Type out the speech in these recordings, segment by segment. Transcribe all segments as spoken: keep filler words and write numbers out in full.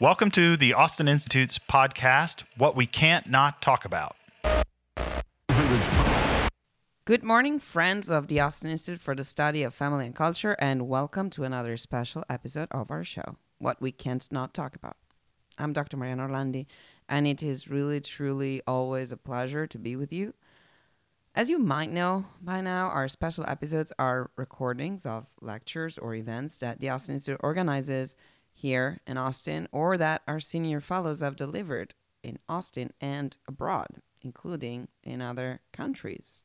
Welcome to the Austin Institute's podcast, What We Can't Not Talk About. Good morning, friends of the Austin Institute for the Study of Family and Culture, and welcome to another special episode of our show, What We Can't Not Talk About. I'm Doctor Mariano Orlandi, and it is really, truly always a pleasure to be with you. As you might know by now, our special episodes are recordings of lectures or events that the Austin Institute organizes here in Austin or that our senior fellows have delivered in Austin and abroad, including in other countries.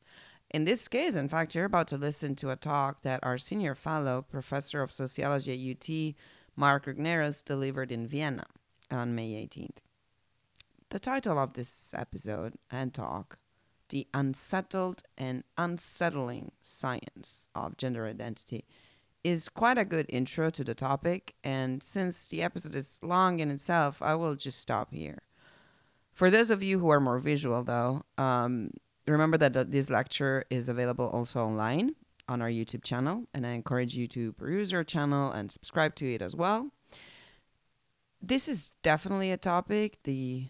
In this case, in fact, you're about to listen to a talk that our senior fellow, professor of sociology at U T, Mark Regnerus, delivered in Vienna on May eighteenth. The title of this episode and talk, The Unsettled and Unsettling Science of Gender Identity, is quite a good intro to the topic, and since the episode is long in itself, I will just stop here. For those of you who are more visual, though, um, remember that this lecture is available also online on our YouTube channel, and I encourage you to peruse our channel and subscribe to it as well. This is definitely a topic. The,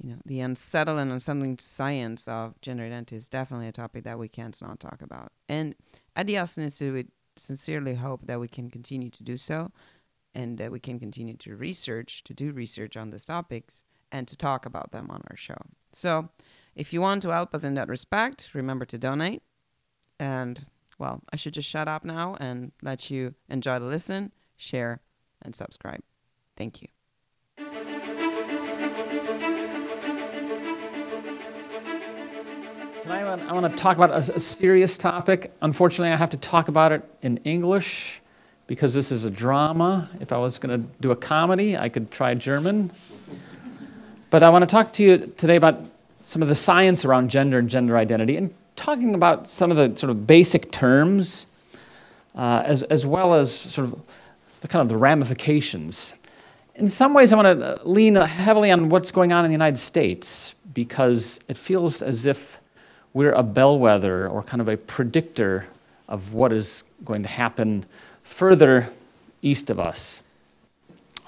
you know, the unsettled and unsettling science of gender identity is definitely a topic that we can't not talk about. And at the Austin Institute, we sincerely hope that we can continue to do so, and that we can continue to research, to do research on these topics, and to talk about them on our show. So, if you want to help us in that respect, remember to donate. And, well, I should just shut up now and let you enjoy the listen, share, and subscribe. Thank you. Tonight I want to talk about a serious topic. Unfortunately, I have to talk about it in English because this is a drama. If I was going to do a comedy, I could try German. But I want to talk to you today about some of the science around gender and gender identity, and talking about some of the sort of basic terms, uh, as as well as sort of the kind of the ramifications. In some ways, I want to lean heavily on what's going on in the United States, because it feels as if we're a bellwether or kind of a predictor of what is going to happen further east of us.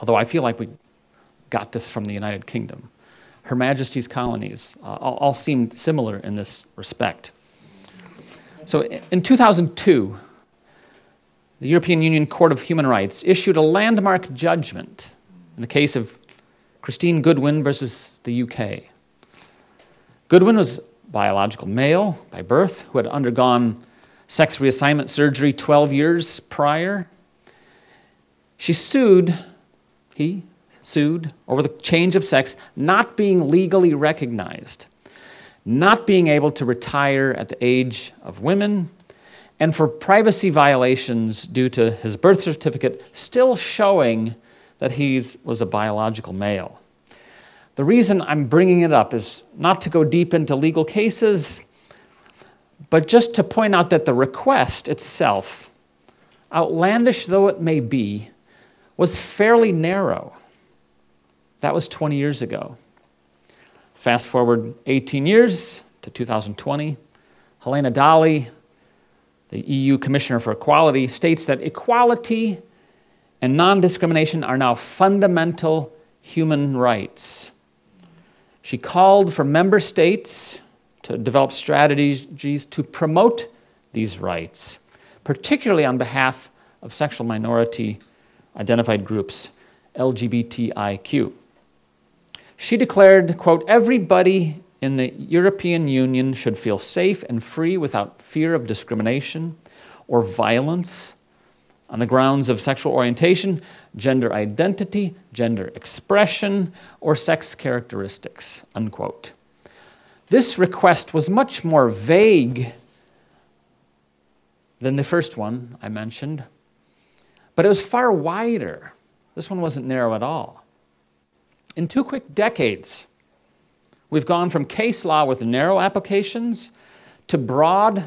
Although I feel like we got this from the United Kingdom. Her Majesty's colonies uh, all, all seemed similar in this respect. So in two thousand two, the European Union Court of Human Rights issued a landmark judgment in the case of Christine Goodwin versus the U K. Goodwin was a biological male by birth who had undergone sex reassignment surgery twelve years prior. She sued, he sued over the change of sex not being legally recognized, not being able to retire at the age of women, and for privacy violations due to his birth certificate still showing that he was a biological male. The reason I'm bringing it up is not to go deep into legal cases, but just to point out that the request itself, outlandish though it may be, was fairly narrow. That was twenty years ago. Fast forward eighteen years to two thousand twenty. Helena Dalli, the E U Commissioner for Equality, states that equality and non-discrimination are now fundamental human rights. She called for member states to develop strategies to promote these rights, particularly on behalf of sexual minority identified groups, L G B T I Q. She declared, quote, "Everybody in the European Union should feel safe and free without fear of discrimination or violence on the grounds of sexual orientation, gender identity, gender expression, or sex characteristics," unquote. This request was much more vague than the first one I mentioned, but it was far wider. This one wasn't narrow at all. In two quick decades, we've gone from case law with narrow applications to broad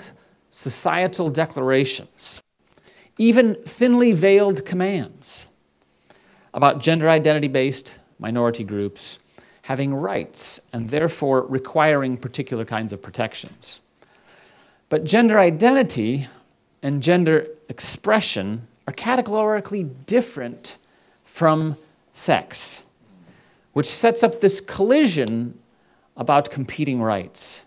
societal declarations, even thinly veiled commands about gender identity-based minority groups having rights and therefore requiring particular kinds of protections. But gender identity and gender expression are categorically different from sex. which sets up this collision about competing rights.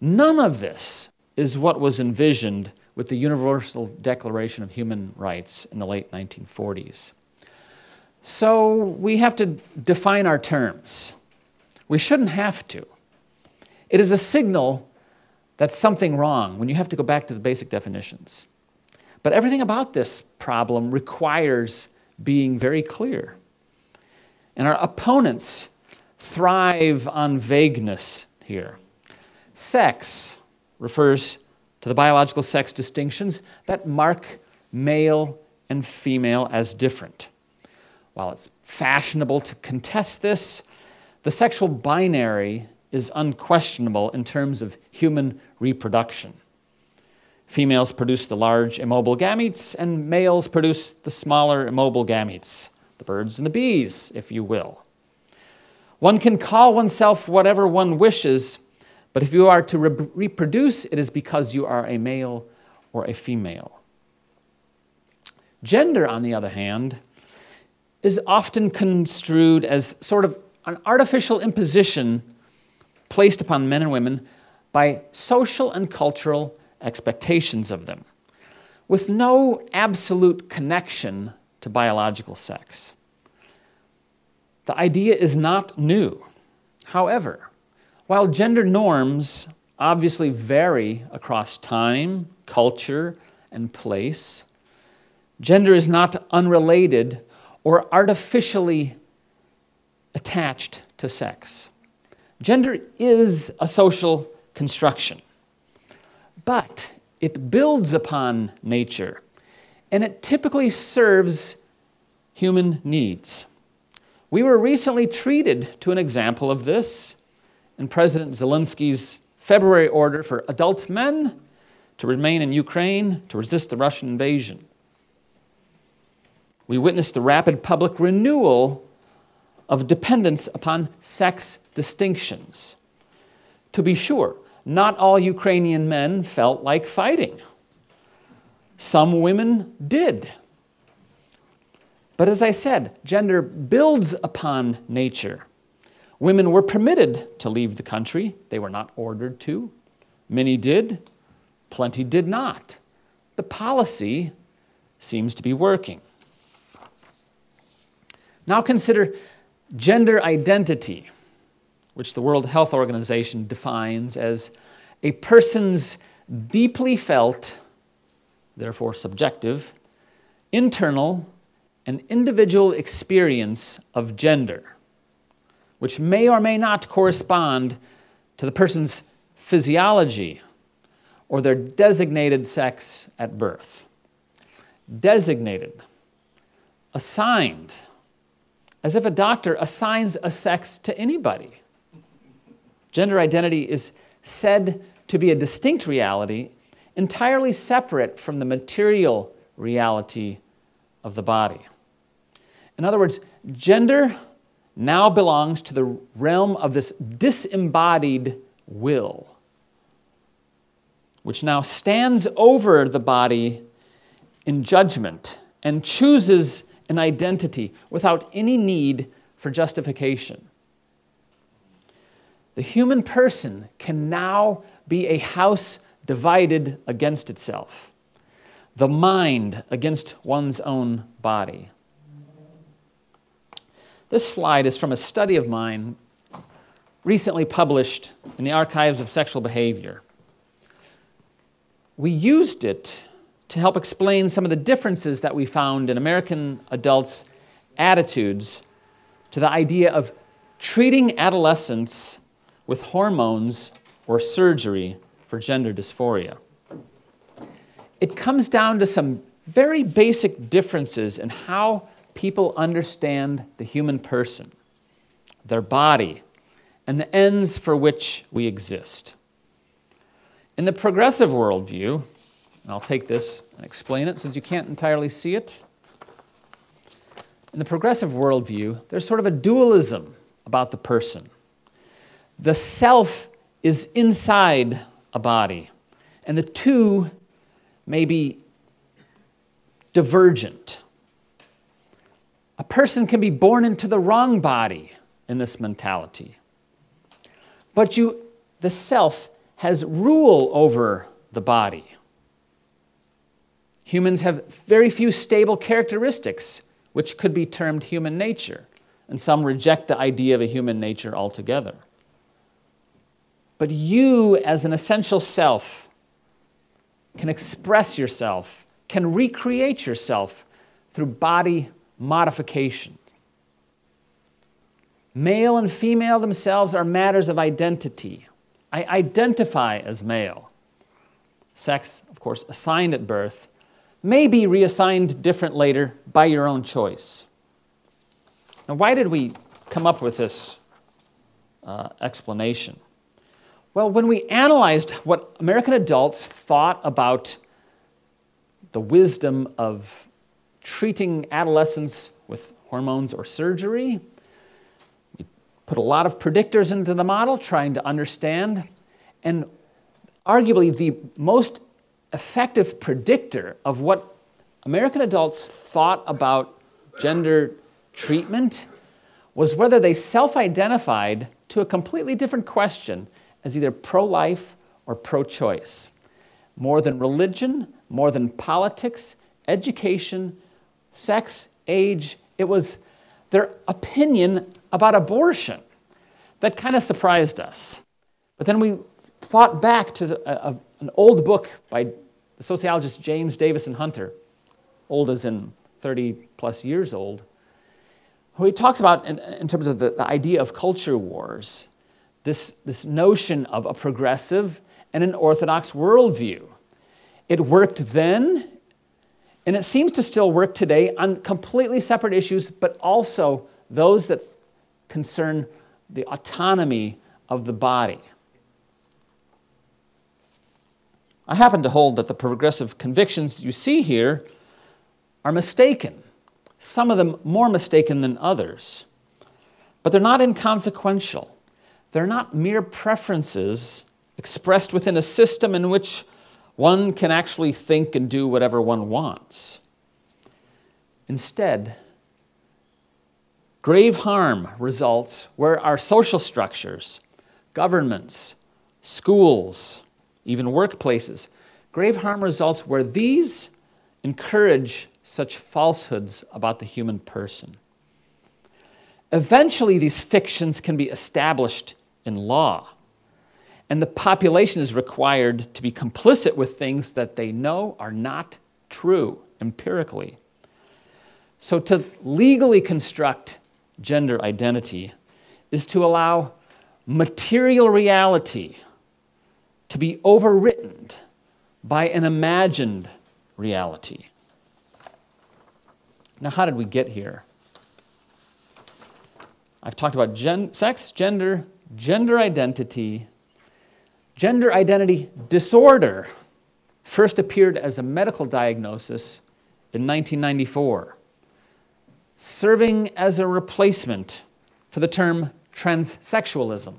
None of this is what was envisioned with the Universal Declaration of Human Rights in the late nineteen forties. So we have to define our terms. We shouldn't have to. It is a signal that's something wrong when you have to go back to the basic definitions. But everything about this problem requires being very clear. And our opponents thrive on vagueness here. Sex refers to the biological sex distinctions that mark male and female as different. While it's fashionable to contest this, the sexual binary is unquestionable in terms of human reproduction. Females produce the large immobile gametes, and males produce the smaller immobile gametes, the birds and the bees, if you will. One can call oneself whatever one wishes, but if you are to re- reproduce, it is because you are a male or a female. Gender, on the other hand, is often construed as sort of an artificial imposition placed upon men and women by social and cultural expectations of them, with no absolute connection to biological sex. The idea is not new. However, while gender norms obviously vary across time, culture, and place, gender is not unrelated or artificially attached to sex. Gender is a social construction, but it builds upon nature, and it typically serves human needs. We were recently treated to an example of this in President Zelensky's February order for adult men to remain in Ukraine to resist the Russian invasion. We witnessed the rapid public renewal of dependence upon sex distinctions. To be sure, not all Ukrainian men felt like fighting. Some women did. But as I said, gender builds upon nature. Women were permitted to leave the country. They were not ordered to. Many did. Plenty did not. The policy seems to be working. Now consider gender identity, which the World Health Organization defines as a person's deeply felt, therefore subjective, internal and individual experience of gender, which may or may not correspond to the person's physiology or their designated sex at birth. Designated, assigned, as if a doctor assigns a sex to anybody. Gender identity is said to be a distinct reality, entirely separate from the material reality of the body. In other words, gender now belongs to the realm of this disembodied will, which now stands over the body in judgment and chooses an identity without any need for justification. The human person can now be a house divided against itself, the mind against one's own body. This slide is from a study of mine recently published in the Archives of Sexual Behavior. We used it to help explain some of the differences that we found in American adults' attitudes to the idea of treating adolescents with hormones or surgery for gender dysphoria. It comes down to some very basic differences in how people understand the human person, their body, and the ends for which we exist. In the progressive worldview, and I'll take this and explain it since you can't entirely see it. In the progressive worldview, there's sort of a dualism about the person. The self is inside a body, and the two may be divergent. A person can be born into the wrong body in this mentality. But you, the self has rule over the body. Humans have very few stable characteristics, which could be termed human nature, and some reject the idea of a human nature altogether. But you, as an essential self, can express yourself, can recreate yourself through body modification. Male and female themselves are matters of identity. I identify as male. Sex, of course, assigned at birth, may be reassigned different later by your own choice. Now, why did we come up with this uh, explanation? Well, when we analyzed what American adults thought about the wisdom of treating adolescents with hormones or surgery, we put a lot of predictors into the model, trying to understand, and arguably the most effective predictor of what American adults thought about gender treatment was whether they self-identified to a completely different question as either pro-life or pro-choice. More than religion, more than politics, education, sex, age, it was their opinion about abortion that kind of surprised us. But then we thought back to the, a, a, an old book by the sociologist James Davison Hunter, old as in thirty plus years old, who he talks about in, in terms of the, the idea of culture wars. This, this notion of a progressive and an orthodox worldview. It worked then, and it seems to still work today on completely separate issues, but also those that concern the autonomy of the body. I happen to hold that the progressive convictions you see here are mistaken, some of them more mistaken than others, but they're not inconsequential. They're not mere preferences expressed within a system in which one can actually think and do whatever one wants. Instead, grave harm results where our social structures, governments, schools, even workplaces, grave harm results where these encourage such falsehoods about the human person. Eventually, these fictions can be established in law, and the population is required to be complicit with things that they know are not true empirically. So to legally construct gender identity is to allow material reality to be overwritten by an imagined reality. Now, how did we get here? I've talked about gen- sex, gender, gender identity. Gender identity disorder first appeared as a medical diagnosis in nineteen ninety-four, serving as a replacement for the term transsexualism,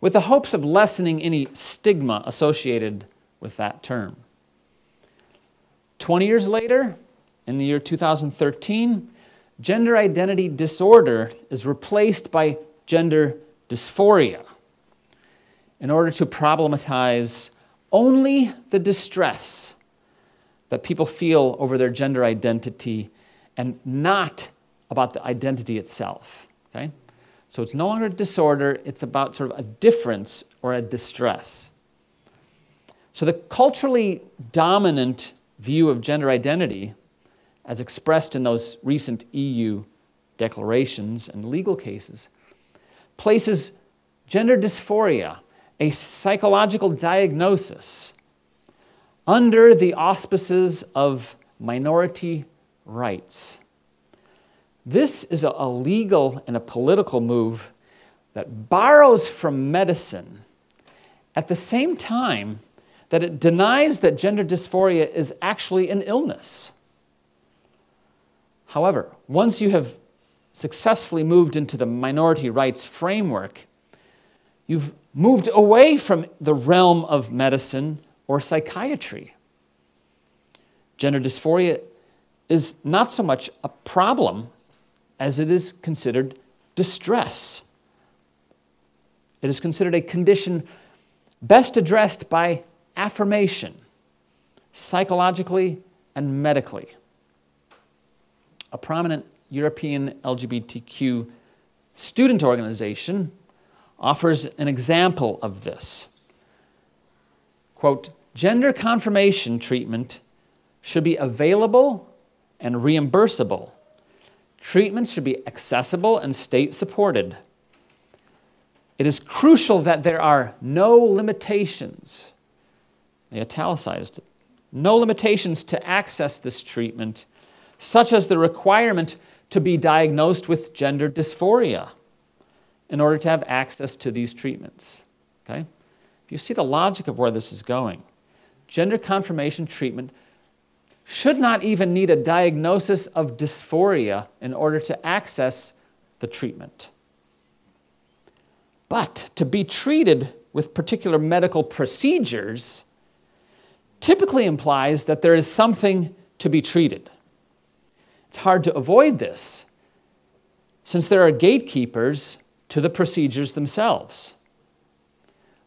with the hopes of lessening any stigma associated with that term. twenty years later, in the year two thousand thirteen, gender identity disorder is replaced by gender dysphoria in order to problematize only the distress that people feel over their gender identity and not about the identity itself. Okay? So it's no longer a disorder, it's about sort of a difference or a distress. So the culturally dominant view of gender identity, as expressed in those recent E U declarations and legal cases, places gender dysphoria, a psychological diagnosis, under the auspices of minority rights. This is a legal and a political move that borrows from medicine at the same time that it denies that gender dysphoria is actually an illness. However, once you have successfully moved into the minority rights framework, you've moved away from the realm of medicine or psychiatry. Gender dysphoria is not so much a problem as it is considered distress. It is considered a condition best addressed by affirmation, psychologically and medically. A prominent European L G B T Q student organization offers an example of this. Quote, "Gender confirmation treatment should be available and reimbursable. Treatments should be accessible and state-supported. It is crucial that there are no limitations," they italicized it, "no limitations to access this treatment, such as the requirement to be diagnosed with gender dysphoria in order to have access to these treatments." Okay? You see the logic of where this is going. Gender confirmation treatment should not even need a diagnosis of dysphoria in order to access the treatment. But to be treated with particular medical procedures typically implies that there is something to be treated. It's hard to avoid this, since there are gatekeepers to the procedures themselves.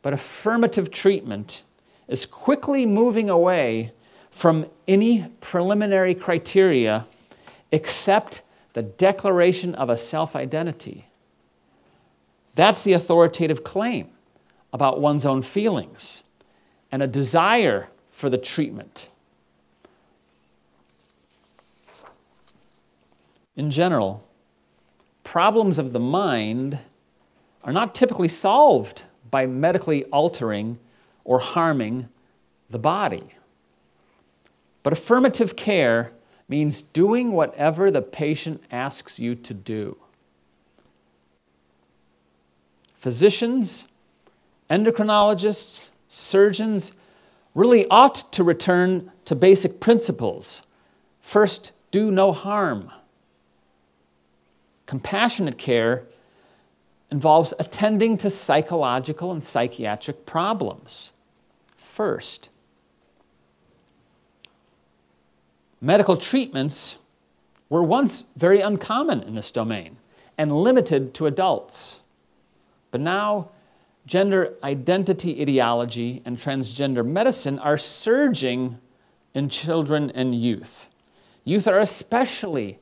But affirmative treatment is quickly moving away from any preliminary criteria except the declaration of a self-identity. That's the authoritative claim about one's own feelings and a desire for the treatment. In general, problems of the mind are not typically solved by medically altering or harming the body. But affirmative care means doing whatever the patient asks you to do. Physicians, endocrinologists, surgeons really ought to return to basic principles. First, do no harm. Compassionate care involves attending to psychological and psychiatric problems first. Medical treatments were once very uncommon in this domain and limited to adults. But now, gender identity ideology and transgender medicine are surging in children and youth. Youth are especially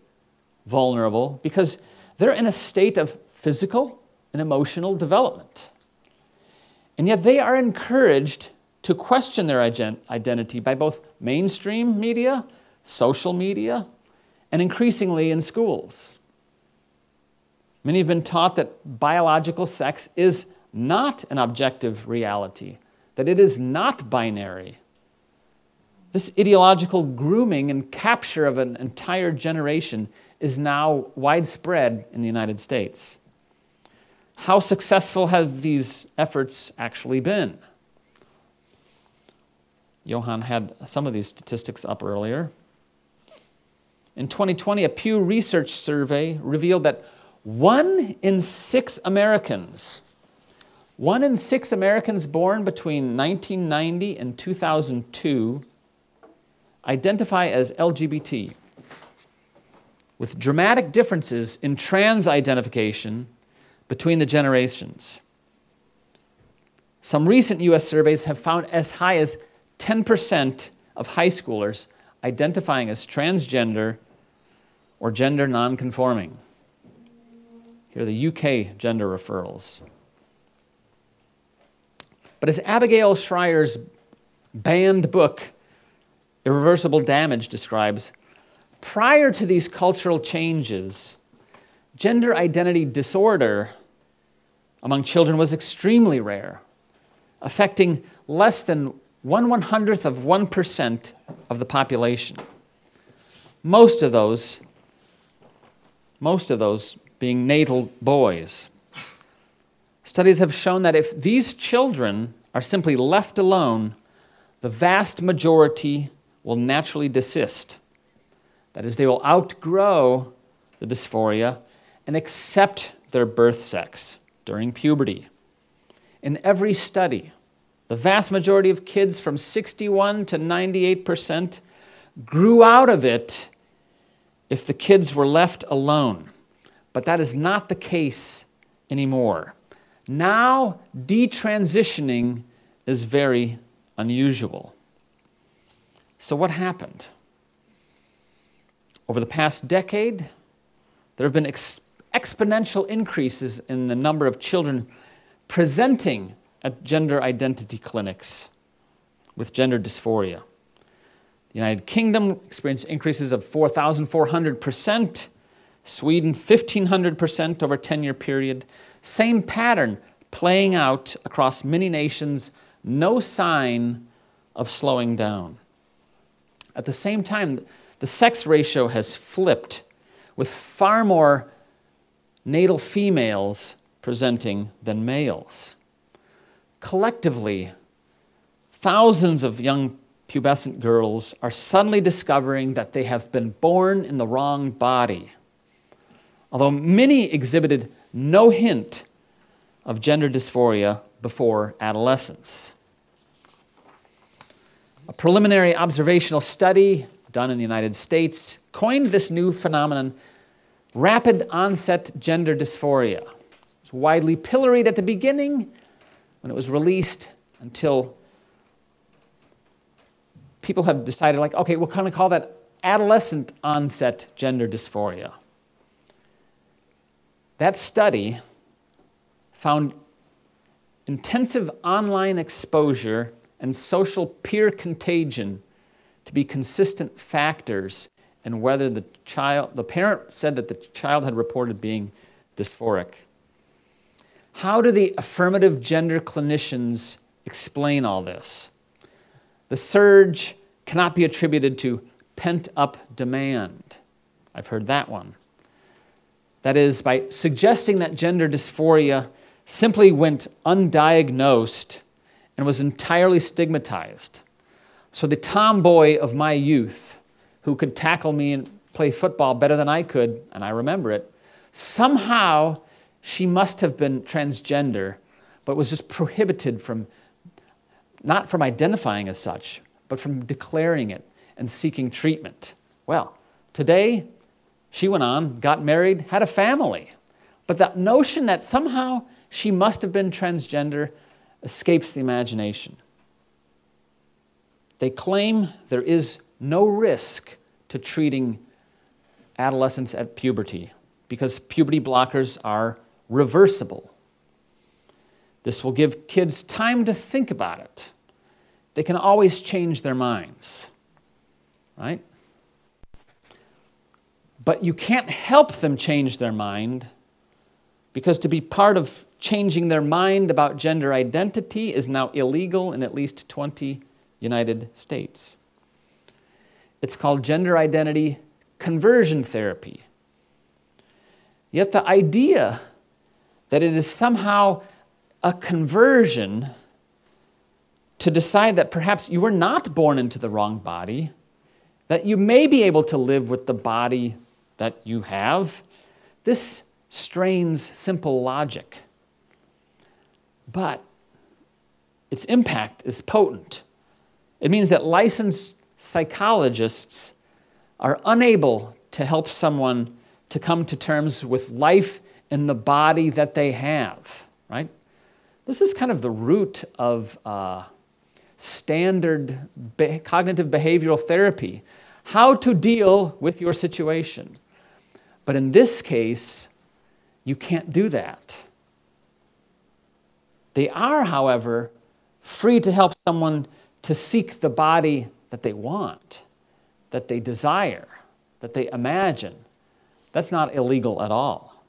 vulnerable because they're in a state of physical and emotional development. And yet they are encouraged to question their identity by both mainstream media, social media, and increasingly in schools. Many have been taught that biological sex is not an objective reality, that it is not binary. This ideological grooming and capture of an entire generation is now widespread in the United States. How successful have these efforts actually been? Johan had some of these statistics up earlier. In twenty twenty, a Pew Research survey revealed that one in six Americans, one in six Americans born between nineteen ninety and two thousand two identify as L G B T, with dramatic differences in trans identification between the generations. Some recent U S surveys have found as high as ten percent of high schoolers identifying as transgender or gender nonconforming. Here are the U K gender referrals. But as Abigail Schreier's banned book, Irreversible Damage, describes, prior to these cultural changes, gender identity disorder among children was extremely rare, affecting less than one one-hundredth of one percent of the population. Most of those, most of those being natal boys. Studies have shown that if these children are simply left alone, the vast majority will naturally desist. That is, they will outgrow the dysphoria and accept their birth sex during puberty. In every study, the vast majority of kids from sixty-one to ninety-eight percent grew out of it if the kids were left alone. But that is not the case anymore. Now, detransitioning is very unusual. So what happened? Over the past decade, there have been ex exponential increases in the number of children presenting at gender identity clinics with gender dysphoria. The United Kingdom experienced increases of four thousand four hundred percent, Sweden fifteen hundred percent over a ten-year period. Same pattern playing out across many nations, no sign of slowing down. At the same time, the sex ratio has flipped, with far more natal females presenting than males. Collectively, thousands of young pubescent girls are suddenly discovering that they have been born in the wrong body. Although many exhibited no hint of gender dysphoria before adolescence. A preliminary observational study done in the United States coined this new phenomenon, rapid onset gender dysphoria. It was widely pilloried at the beginning when it was released until people have decided, like, okay, we'll kind of call that adolescent onset gender dysphoria. That study found intensive online exposure and social peer contagion to be consistent factors in whether the child, the parent said that the child had reported being dysphoric. How do the affirmative gender clinicians explain all this? The surge cannot be attributed to pent-up demand. I've heard that one. That is, by suggesting that gender dysphoria simply went undiagnosed and was entirely stigmatized. So the tomboy of my youth, who could tackle me and play football better than I could, and I remember it, somehow she must have been transgender, but was just prohibited from, not from identifying as such, but from declaring it and seeking treatment. Well, today, she went on, got married, had a family. But that notion that somehow she must have been transgender escapes the imagination. They claim there is no risk to treating adolescents at puberty because puberty blockers are reversible. This will give kids time to think about it. They can always change their minds, right? But you can't help them change their mind, because to be part of changing their mind about gender identity is now illegal in at least twenty United States. It's called gender identity conversion therapy. Yet the idea that it is somehow a conversion to decide that perhaps you were not born into the wrong body, that you may be able to live with the body that you have. This strains simple logic, but its impact is potent. It means that licensed psychologists are unable to help someone to come to terms with life in the body that they have, right? This is kind of the root of uh, standard be- cognitive behavioral therapy, how to deal with your situation. But in this case, you can't do that. They are, however, free to help someone to seek the body that they want, that they desire, that they imagine. That's not illegal at all.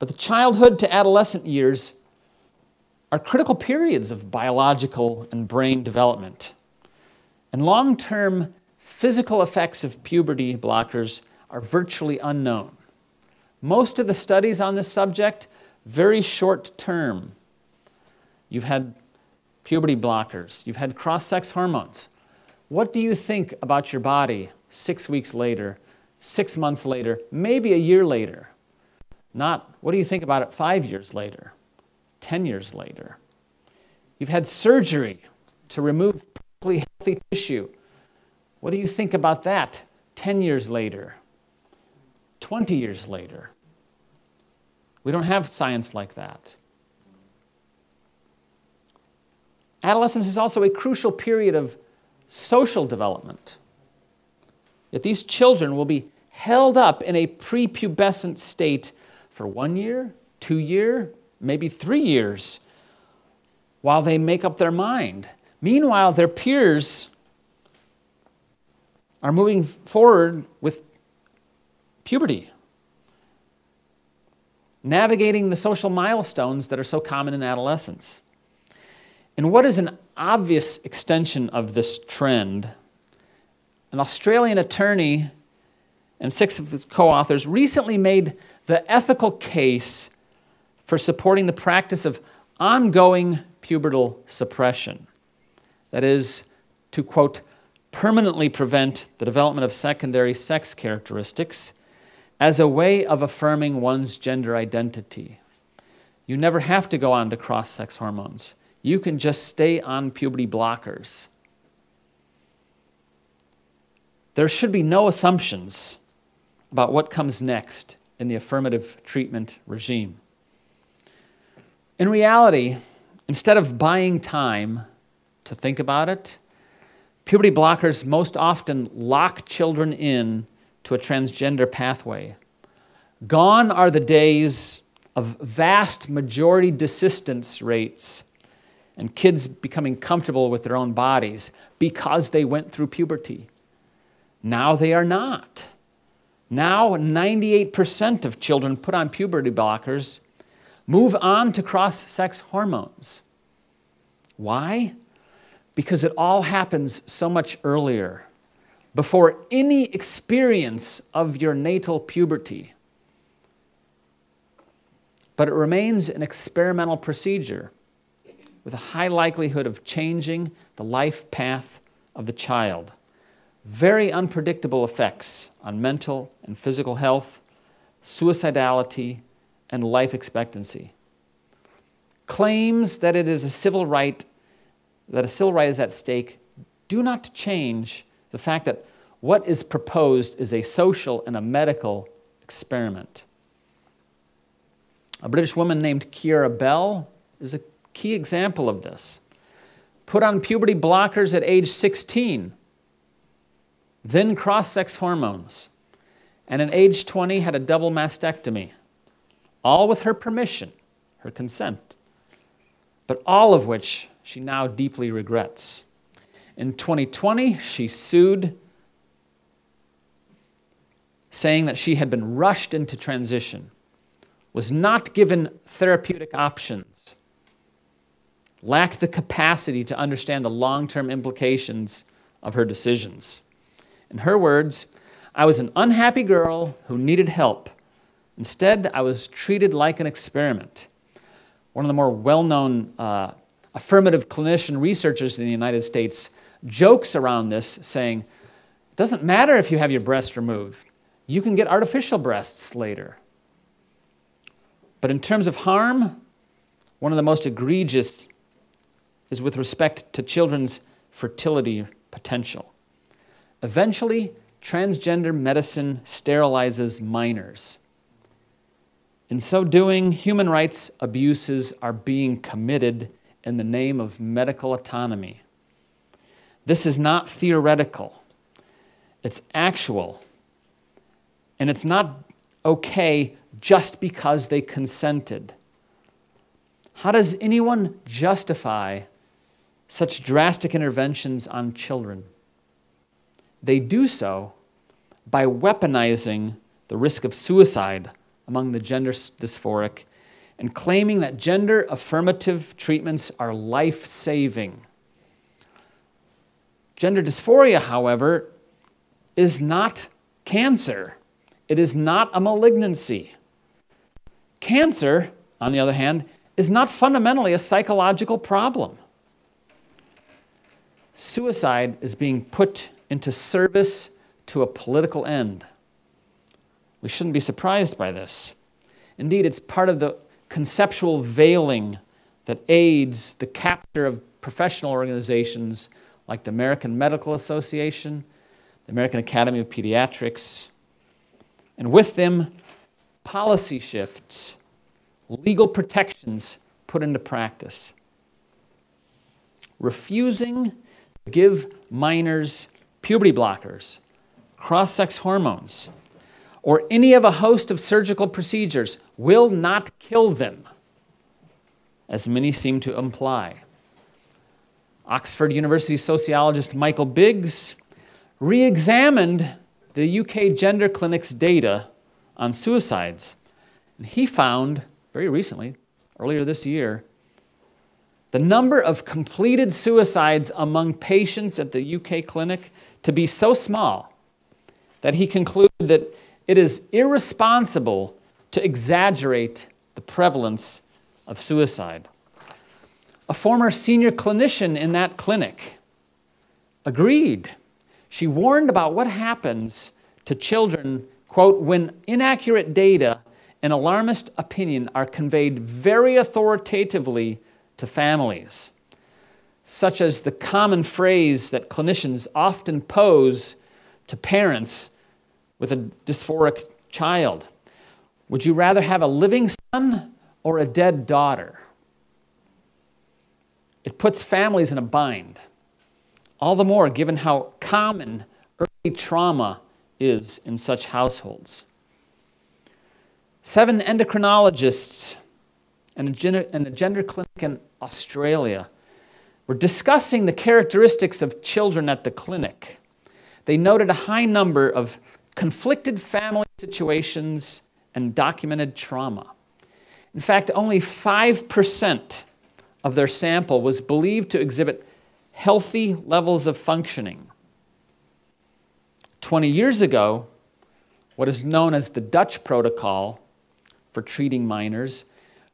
But the childhood to adolescent years are critical periods of biological and brain development. And long-term physical effects of puberty blockers are virtually unknown. Most of the studies on this subject, very short term. You've had puberty blockers, you've had cross-sex hormones. What do you think about your body six weeks later, six months later, maybe a year later? Not, what do you think about it five years later, ten years later? You've had surgery to remove perfectly healthy tissue. What do you think about that ten years later? twenty years later. We don't have science like that. Adolescence is also a crucial period of social development. Yet these children will be held up in a prepubescent state for one year, two years, maybe three years, while they make up their mind. Meanwhile, their peers are moving forward with puberty, navigating the social milestones that are so common in adolescence. And what is an obvious extension of this trend? An Australian attorney and six of his co-authors recently made the ethical case for supporting the practice of ongoing pubertal suppression. That is, to, quote, permanently prevent the development of secondary sex characteristics as a way of affirming one's gender identity. You never have to go on to cross-sex hormones. You can just stay on puberty blockers. There should be no assumptions about what comes next in the affirmative treatment regime. In reality, instead of buying time to think about it, puberty blockers most often lock children in to a transgender pathway. Gone are the days of vast majority desistance rates and kids becoming comfortable with their own bodies because they went through puberty. Now they are not. Now ninety-eight percent of children put on puberty blockers move on to cross-sex hormones. Why? Because it all happens so much earlier, before any experience of your natal puberty. But it remains an experimental procedure, with a high likelihood of changing the life path of the child. Very unpredictable effects on mental and physical health, suicidality, and life expectancy. Claims that it is a civil right, that a civil right is at stake, do not change the fact that what is proposed is a social and a medical experiment. A British woman named Keira Bell is a key example of this. Put on puberty blockers at age sixteen, then cross-sex hormones, and at age twenty had a double mastectomy, all with her permission, her consent, but all of which she now deeply regrets. In twenty twenty, she sued, saying that she had been rushed into transition, was not given therapeutic options, lacked the capacity to understand the long-term implications of her decisions. In her words, I was an unhappy girl who needed help. Instead, I was treated like an experiment. One of the more well-known uh, affirmative clinician researchers in the United States jokes around this, saying, it doesn't matter if you have your breast removed. You can get artificial breasts later. But in terms of harm, one of the most egregious is with respect to children's fertility potential. Eventually, transgender medicine sterilizes minors. In so doing, human rights abuses are being committed in the name of medical autonomy. This is not theoretical. It's actual. And it's not okay just because they consented. How does anyone justify such drastic interventions on children? They do so by weaponizing the risk of suicide among the gender dysphoric and claiming that gender affirmative treatments are life-saving. Gender dysphoria, however, is not cancer. It is not a malignancy. Cancer, on the other hand, is not fundamentally a psychological problem. Suicide is being put into service to a political end. We shouldn't be surprised by this. Indeed, it's part of the conceptual veiling that aids the capture of professional organizations like the American Medical Association, the American Academy of Pediatrics, and with them, policy shifts, legal protections put into practice. Refusing to give minors puberty blockers, cross-sex hormones, or any of a host of surgical procedures will not kill them, as many seem to imply. Oxford University sociologist Michael Biggs re-examined the U K Gender Clinic's data on suicides. And he found, very recently, earlier this year, the number of completed suicides among patients at the U K clinic to be so small that he concluded that it is irresponsible to exaggerate the prevalence of suicide. A former senior clinician in that clinic agreed. She warned about what happens to children, quote, when inaccurate data and alarmist opinion are conveyed very authoritatively to families, such as the common phrase that clinicians often pose to parents with a dysphoric child. Would you rather have a living son or a dead daughter? It puts families in a bind, all the more given how common early trauma is in such households. Seven endocrinologists and a gender, and a gender clinic in Australia were discussing the characteristics of children at the clinic. They noted a high number of conflicted family situations and documented trauma. In fact, only five percent of their sample was believed to exhibit healthy levels of functioning. twenty years ago, what is known as the Dutch protocol for treating minors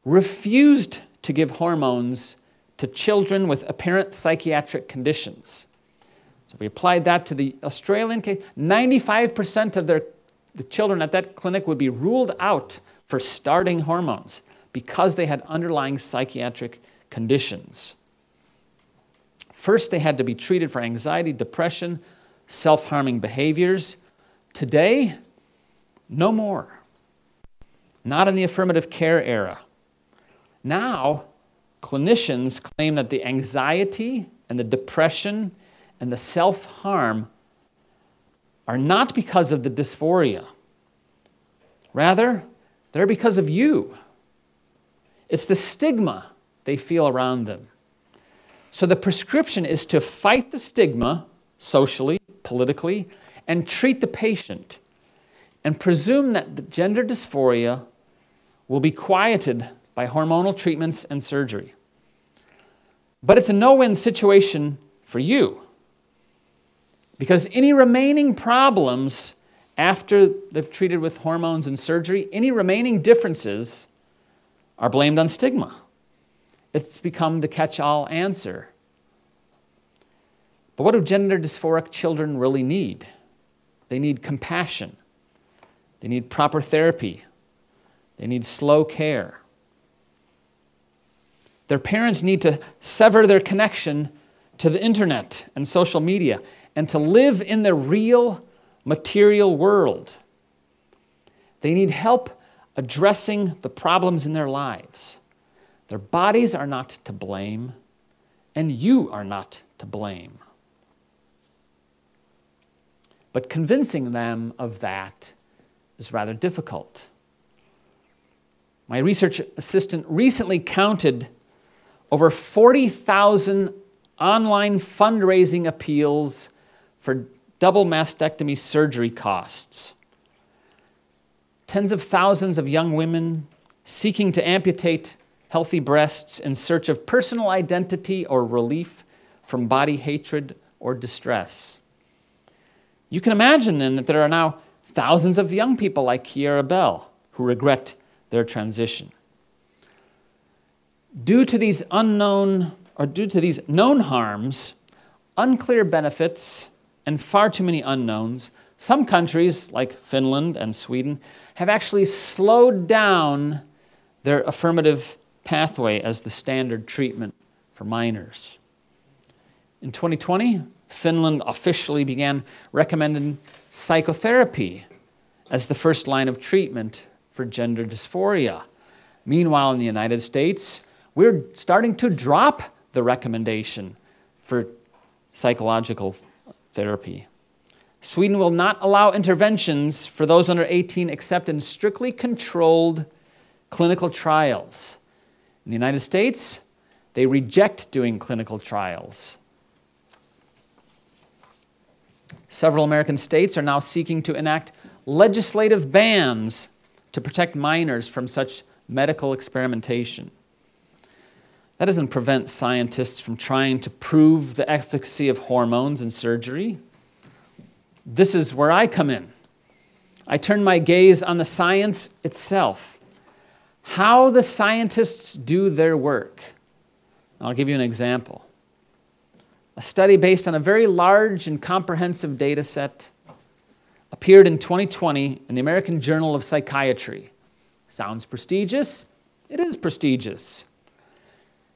refused to give hormones to children with apparent psychiatric conditions. So we applied that to the Australian case. ninety-five percent of their, the children at that clinic would be ruled out for starting hormones because they had underlying psychiatric conditions. First, they had to be treated for anxiety, depression, self-harming behaviors. Today, no more. Not in the affirmative care era. Now, clinicians claim that the anxiety and the depression and the self-harm are not because of the dysphoria. Rather, they're because of you. It's the stigma they feel around them. So the prescription is to fight the stigma socially, politically, and treat the patient, and presume that the gender dysphoria will be quieted by hormonal treatments and surgery. But it's a no-win situation for you, because any remaining problems after they've treated with hormones and surgery, any remaining differences are blamed on stigma. It's become the catch-all answer. But what do gender dysphoric children really need? They need compassion. They need proper therapy. They need slow care. Their parents need to sever their connection to the internet and social media and to live in the real material world. They need help addressing the problems in their lives. Their bodies are not to blame, and you are not to blame. But convincing them of that is rather difficult. My research assistant recently counted over forty thousand online fundraising appeals for double mastectomy surgery costs. Tens of thousands of young women seeking to amputate healthy breasts in search of personal identity or relief from body hatred or distress. You can imagine then that there are now thousands of young people like Keira Bell who regret their transition. Due to these unknown, or due to these known harms, unclear benefits, and far too many unknowns, some countries like Finland and Sweden have actually slowed down their affirmative pathway as the standard treatment for minors. In twenty twenty, Finland officially began recommending psychotherapy as the first line of treatment for gender dysphoria. Meanwhile, in the United States, we're starting to drop the recommendation for psychological therapy. Sweden will not allow interventions for those under eighteen except in strictly controlled clinical trials. In the United States, they reject doing clinical trials. Several American states are now seeking to enact legislative bans to protect minors from such medical experimentation. That doesn't prevent scientists from trying to prove the efficacy of hormones and surgery. This is where I come in. I turn my gaze on the science itself, how the scientists do their work. I'll give you an example. A study based on a very large and comprehensive data set appeared in twenty twenty in the American Journal of Psychiatry. Sounds prestigious? It is prestigious.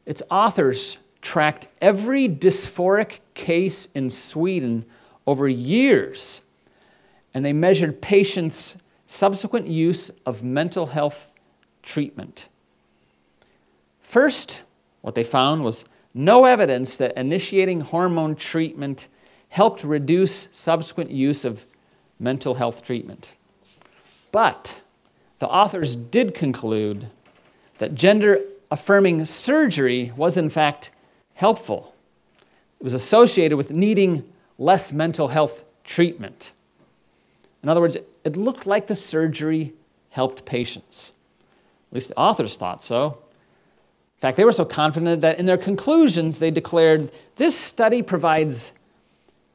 Its authors tracked every dysphoric case in Sweden over years, and they measured patients' subsequent use of mental health treatment. First, what they found was no evidence that initiating hormone treatment helped reduce subsequent use of mental health treatment. But the authors did conclude that gender-affirming surgery was in fact helpful. It was associated with needing less mental health treatment. In other words, it looked like the surgery helped patients. At least the authors thought so. In fact, they were so confident that in their conclusions, they declared, this study provides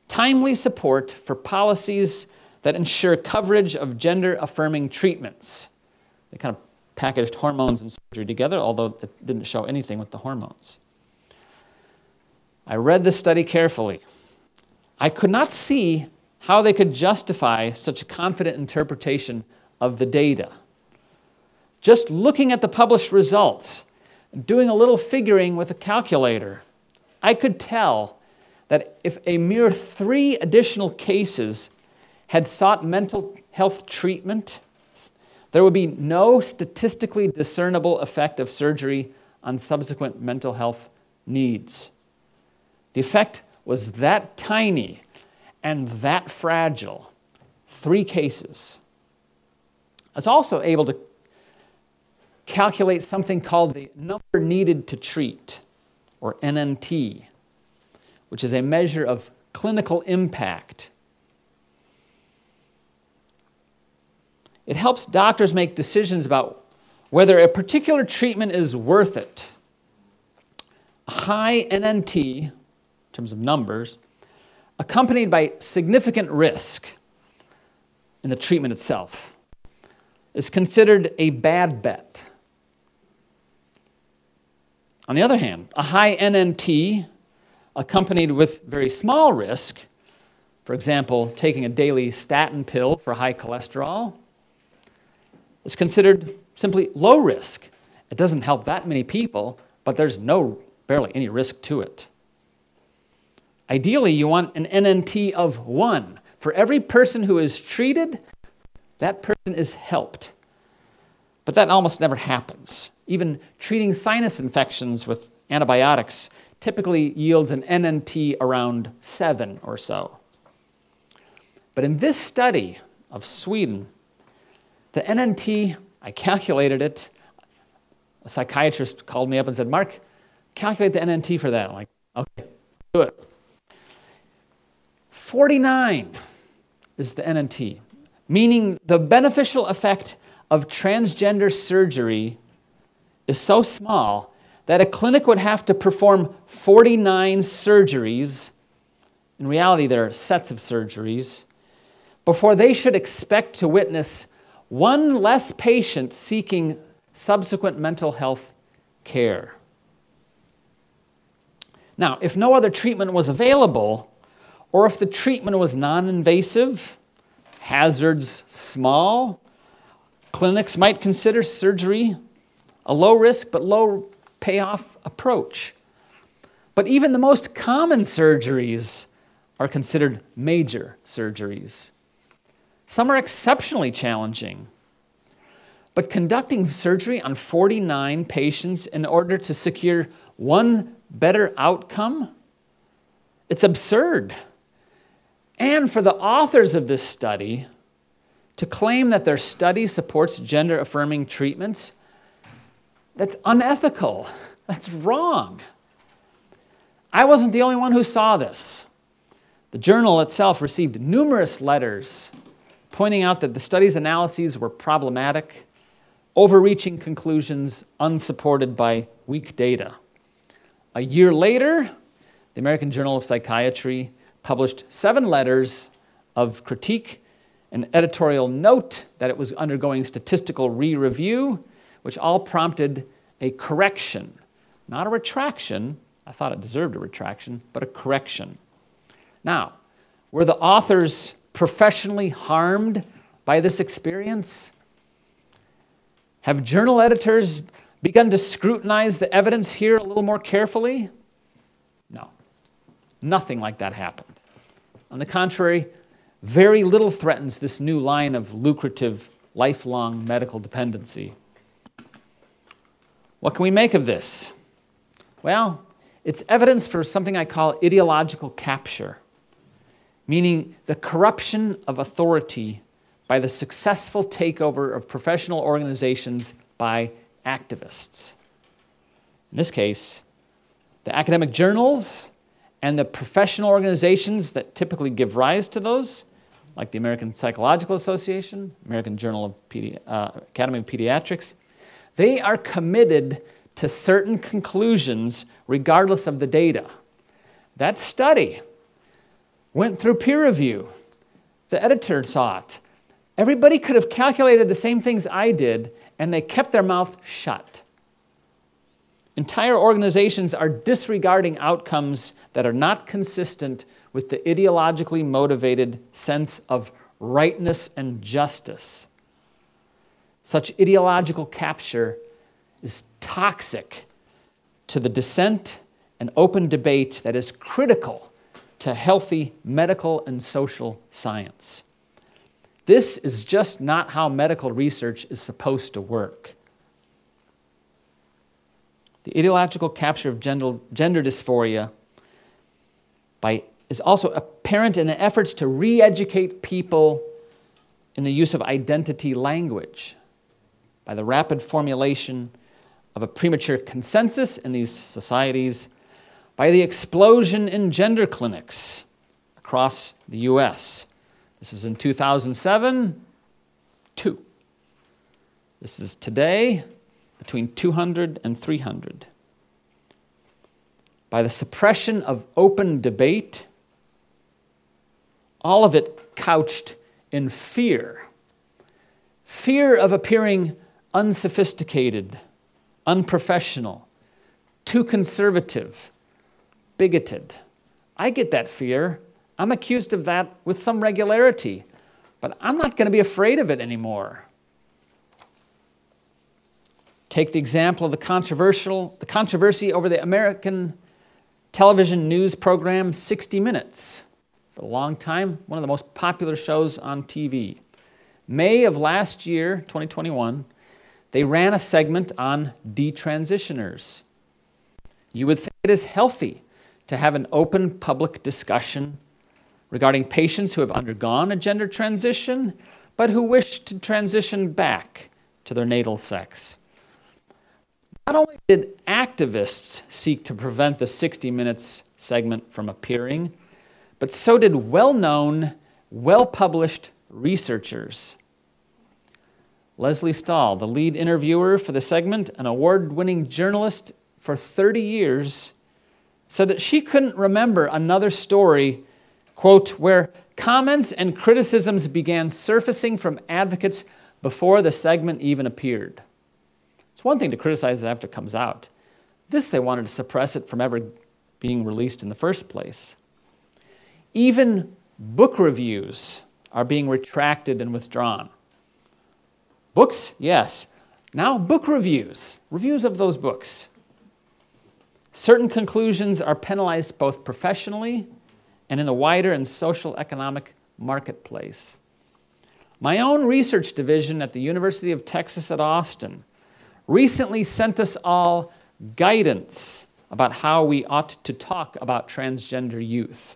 timely support for policies that ensure coverage of gender-affirming treatments. They kind of packaged hormones and surgery together, although it didn't show anything with the hormones. I read this study carefully. I could not see how they could justify such a confident interpretation of the data. Just looking at the published results, doing a little figuring with a calculator, I could tell that if a mere three additional cases had sought mental health treatment, there would be no statistically discernible effect of surgery on subsequent mental health needs. The effect was that tiny and that fragile. Three cases. I was also able to calculate something called the number needed to treat, or N N T, which is a measure of clinical impact. It helps doctors make decisions about whether a particular treatment is worth it. A high N N T, in terms of numbers, accompanied by significant risk in the treatment itself, is considered a bad bet. On the other hand, a high N N T accompanied with very small risk, for example, taking a daily statin pill for high cholesterol, is considered simply low risk. It doesn't help that many people, but there's no, barely any risk to it. Ideally, you want an N N T of one. For every person who is treated, that person is helped. But that almost never happens. Even treating sinus infections with antibiotics typically yields an N N T around seven or so. But in this study of Sweden, the N N T, I calculated it. A psychiatrist called me up and said, Mark, calculate the N N T for that. I'm like, okay, do it. forty-nine is the N N T, meaning the beneficial effect of transgender surgery is so small that a clinic would have to perform forty-nine surgeries, in reality there are sets of surgeries, before they should expect to witness one less patient seeking subsequent mental health care. Now, if no other treatment was available, or if the treatment was non-invasive, hazards small, clinics might consider surgery a low-risk but low-payoff approach. But even the most common surgeries are considered major surgeries. Some are exceptionally challenging. But conducting surgery on forty-nine patients in order to secure one better outcome, it's absurd. And for the authors of this study to claim that their study supports gender-affirming treatments, that's unethical. That's wrong. I wasn't the only one who saw this. The journal itself received numerous letters pointing out that the study's analyses were problematic, overreaching conclusions unsupported by weak data. A year later, the American Journal of Psychiatry published seven letters of critique, an editorial note that it was undergoing statistical re-review, which all prompted a correction. Not a retraction, I thought it deserved a retraction, but a correction. Now, were the authors professionally harmed by this experience? Have journal editors begun to scrutinize the evidence here a little more carefully? No, nothing like that happened. On the contrary, very little threatens this new line of lucrative, lifelong medical dependency. What can we make of this? Well, it's evidence for something I call ideological capture, meaning the corruption of authority by the successful takeover of professional organizations by activists. In this case, the academic journals and the professional organizations that typically give rise to those, like the American Psychological Association, American Journal of Pedi- uh, Academy of Pediatrics, they are committed to certain conclusions regardless of the data. That study went through peer review. The editor saw it. Everybody could have calculated the same things I did, and they kept their mouth shut. Entire organizations are disregarding outcomes that are not consistent with the ideologically motivated sense of rightness and justice. Such ideological capture is toxic to the dissent and open debate that is critical to healthy medical and social science. This is just not how medical research is supposed to work. The ideological capture of gender, gender dysphoria by, is also apparent in the efforts to re-educate people in the use of identity language by the rapid formulation of a premature consensus in these societies, by the explosion in gender clinics across the U S. This is in two thousand seven, two. This is today, between two hundred and three hundred. By the suppression of open debate, all of it couched in fear. Fear of appearing unsophisticated, unprofessional, too conservative, bigoted. I get that fear. I'm accused of that with some regularity, but I'm not going to be afraid of it anymore. Take the example of the controversial, the controversy over the American television news program sixty minutes. For a long time, one of the most popular shows on T V. May of last year, twenty twenty-one, they ran a segment on detransitioners. You would think it is healthy to have an open public discussion regarding patients who have undergone a gender transition, but who wish to transition back to their natal sex. Not only did activists seek to prevent the sixty minutes segment from appearing, but so did well-known, well-published researchers. Leslie Stahl, the lead interviewer for the segment, an award-winning journalist for thirty years, said that she couldn't remember another story, quote, where comments and criticisms began surfacing from advocates before the segment even appeared. It's one thing to criticize it after it comes out. This, they wanted to suppress it from ever being released in the first place. Even book reviews are being retracted and withdrawn. Books, yes. Now book reviews, reviews of those books. Certain conclusions are penalized both professionally and in the wider and social economic marketplace. My own research division at the University of Texas at Austin recently sent us all guidance about how we ought to talk about transgender youth.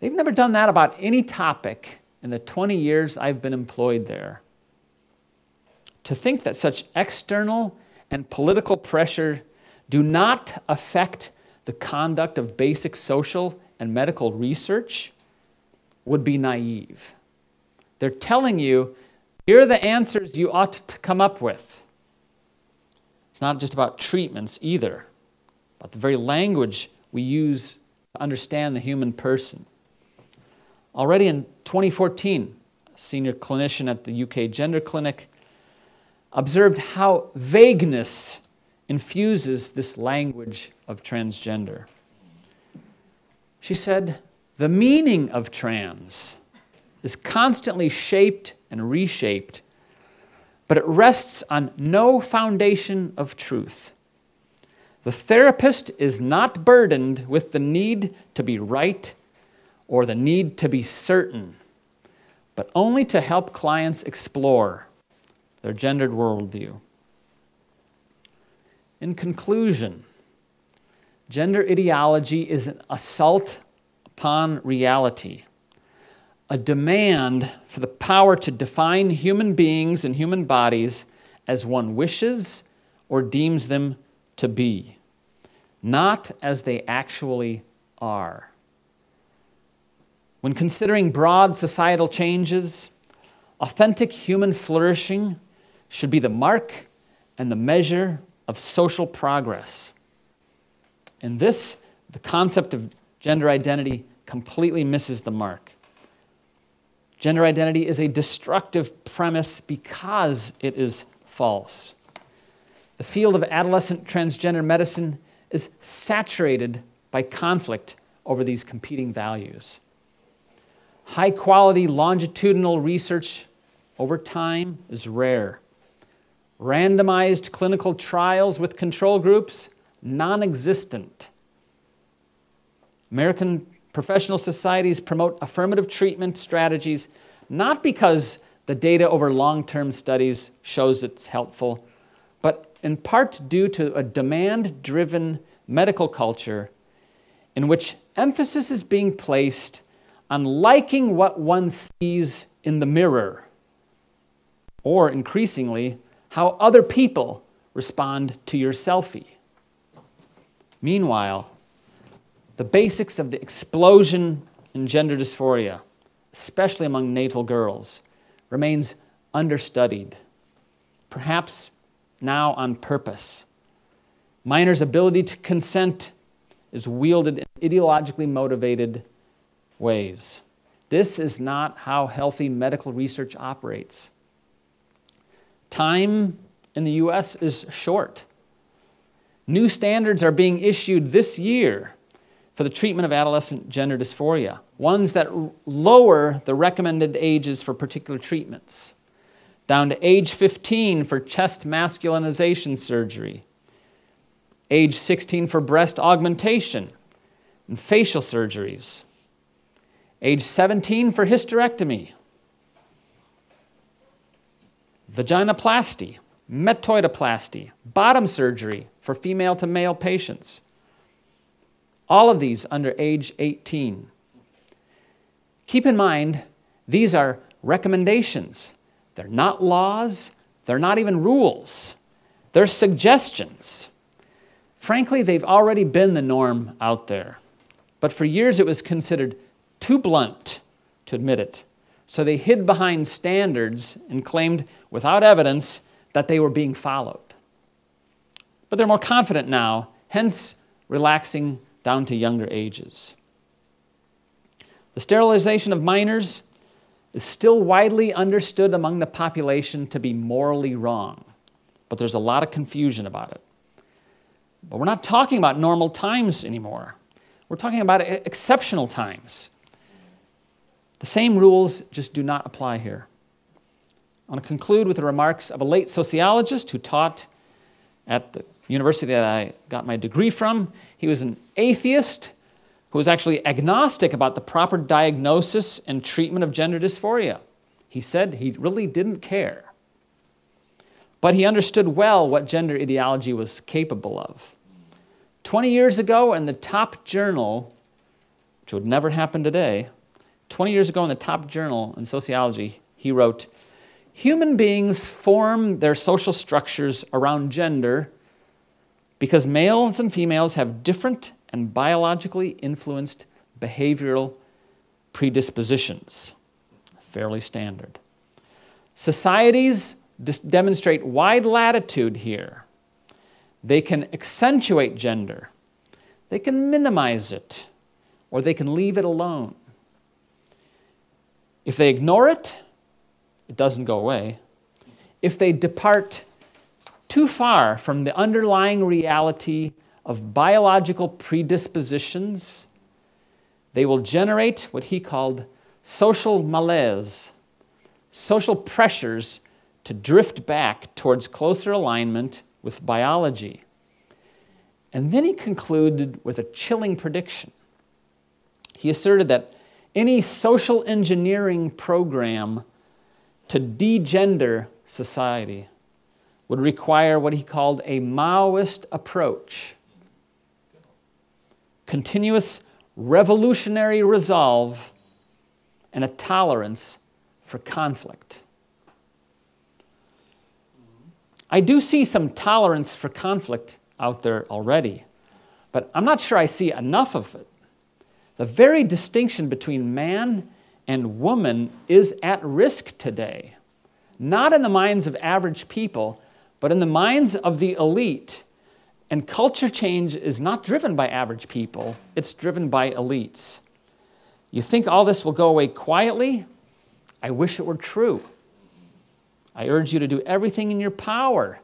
They've never done that about any topic in the twenty years I've been employed there. To think that such external and political pressure do not affect the conduct of basic social and medical research would be naive. They're telling you, here are the answers you ought to come up with. It's not just about treatments either, but the very language we use to understand the human person. Already in twenty fourteen, a senior clinician at the U K Gender Clinic observed how vagueness infuses this language of transgender. She said, the meaning of trans is constantly shaped and reshaped, but it rests on no foundation of truth. The therapist is not burdened with the need to be right or the need to be certain, but only to help clients explore their gendered worldview. In conclusion, gender ideology is an assault upon reality, a demand for the power to define human beings and human bodies as one wishes or deems them to be, not as they actually are. When considering broad societal changes, authentic human flourishing should be the mark and the measure of social progress. In this, the concept of gender identity completely misses the mark. Gender identity is a destructive premise because it is false. The field of adolescent transgender medicine is saturated by conflict over these competing values. High-quality longitudinal research over time is rare. Randomized clinical trials with control groups, non-existent. American professional societies promote affirmative treatment strategies not because the data over long-term studies shows it's helpful, but in part due to a demand-driven medical culture in which emphasis is being placed on liking what one sees in the mirror, or increasingly, how other people respond to your selfie. Meanwhile, the basics of the explosion in gender dysphoria, especially among natal girls, remains understudied, perhaps now on purpose. Minors' ability to consent is wielded in ideologically motivated ways. This is not how healthy medical research operates. Time in the U S is short. New standards are being issued this year for the treatment of adolescent gender dysphoria, ones that lower the recommended ages for particular treatments, down to age fifteen for chest masculinization surgery, age sixteen for breast augmentation and facial surgeries, age seventeen for hysterectomy, vaginoplasty, metoidoplasty, bottom surgery for female-to-male patients. All of these under age eighteen. Keep in mind, these are recommendations. They're not laws. They're not even rules. They're suggestions. Frankly, they've already been the norm out there. But for years, it was considered too blunt to admit it. So they hid behind standards and claimed without evidence that they were being followed. But they're more confident now, hence relaxing down to younger ages. The sterilization of minors is still widely understood among the population to be morally wrong, but there's a lot of confusion about it. But we're not talking about normal times anymore. We're talking about exceptional times. The same rules just do not apply here. I want to conclude with the remarks of a late sociologist who taught at the university that I got my degree from. He was an atheist who was actually agnostic about the proper diagnosis and treatment of gender dysphoria. He said he really didn't care. But he understood well what gender ideology was capable of. twenty years ago in the top journal, which would never happen today, twenty years ago in the top journal in sociology, he wrote, "Human beings form their social structures around gender because males and females have different and biologically influenced behavioral predispositions." Fairly standard. Societies demonstrate wide latitude here. They can accentuate gender, they can minimize it, or they can leave it alone. If they ignore it, it doesn't go away. If they depart too far from the underlying reality of biological predispositions, they will generate what he called social malaise, social pressures to drift back towards closer alignment with biology. And then he concluded with a chilling prediction. He asserted that any social engineering program to degender society would require what he called a Maoist approach, continuous revolutionary resolve and a tolerance for conflict. I do see some tolerance for conflict out there already, but I'm not sure I see enough of it. The very distinction between man and woman is at risk today, not in the minds of average people, but in the minds of the elite. And culture change is not driven by average people, it's driven by elites. You think all this will go away quietly? I wish it were true. I urge you to do everything in your power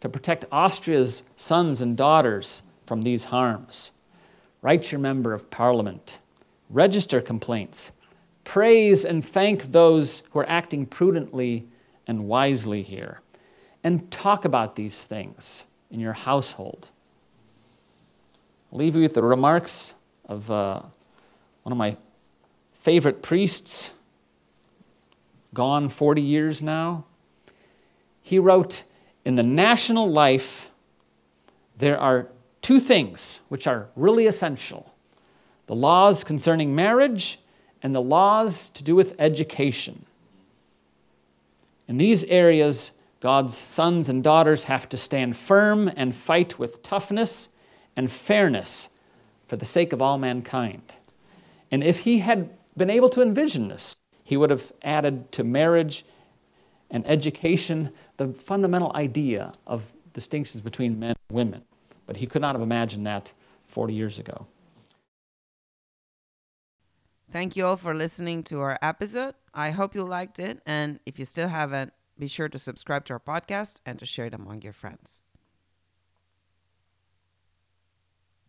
to protect Austria's sons and daughters from these harms. Write your member of parliament, register complaints, praise and thank those who are acting prudently and wisely here, and talk about these things in your household. I'll leave you with the remarks of uh, one of my favorite priests, gone forty years now. He wrote, "In the national life, there are two things which are really essential, the laws concerning marriage and the laws to do with education. In these areas, God's sons and daughters have to stand firm and fight with toughness and fairness for the sake of all mankind." And if he had been able to envision this, he would have added to marriage and education the fundamental idea of distinctions between men and women. But he could not have imagined that forty years ago. Thank you all for listening to our episode. I hope you liked it. And if you still haven't, be sure to subscribe to our podcast and to share it among your friends.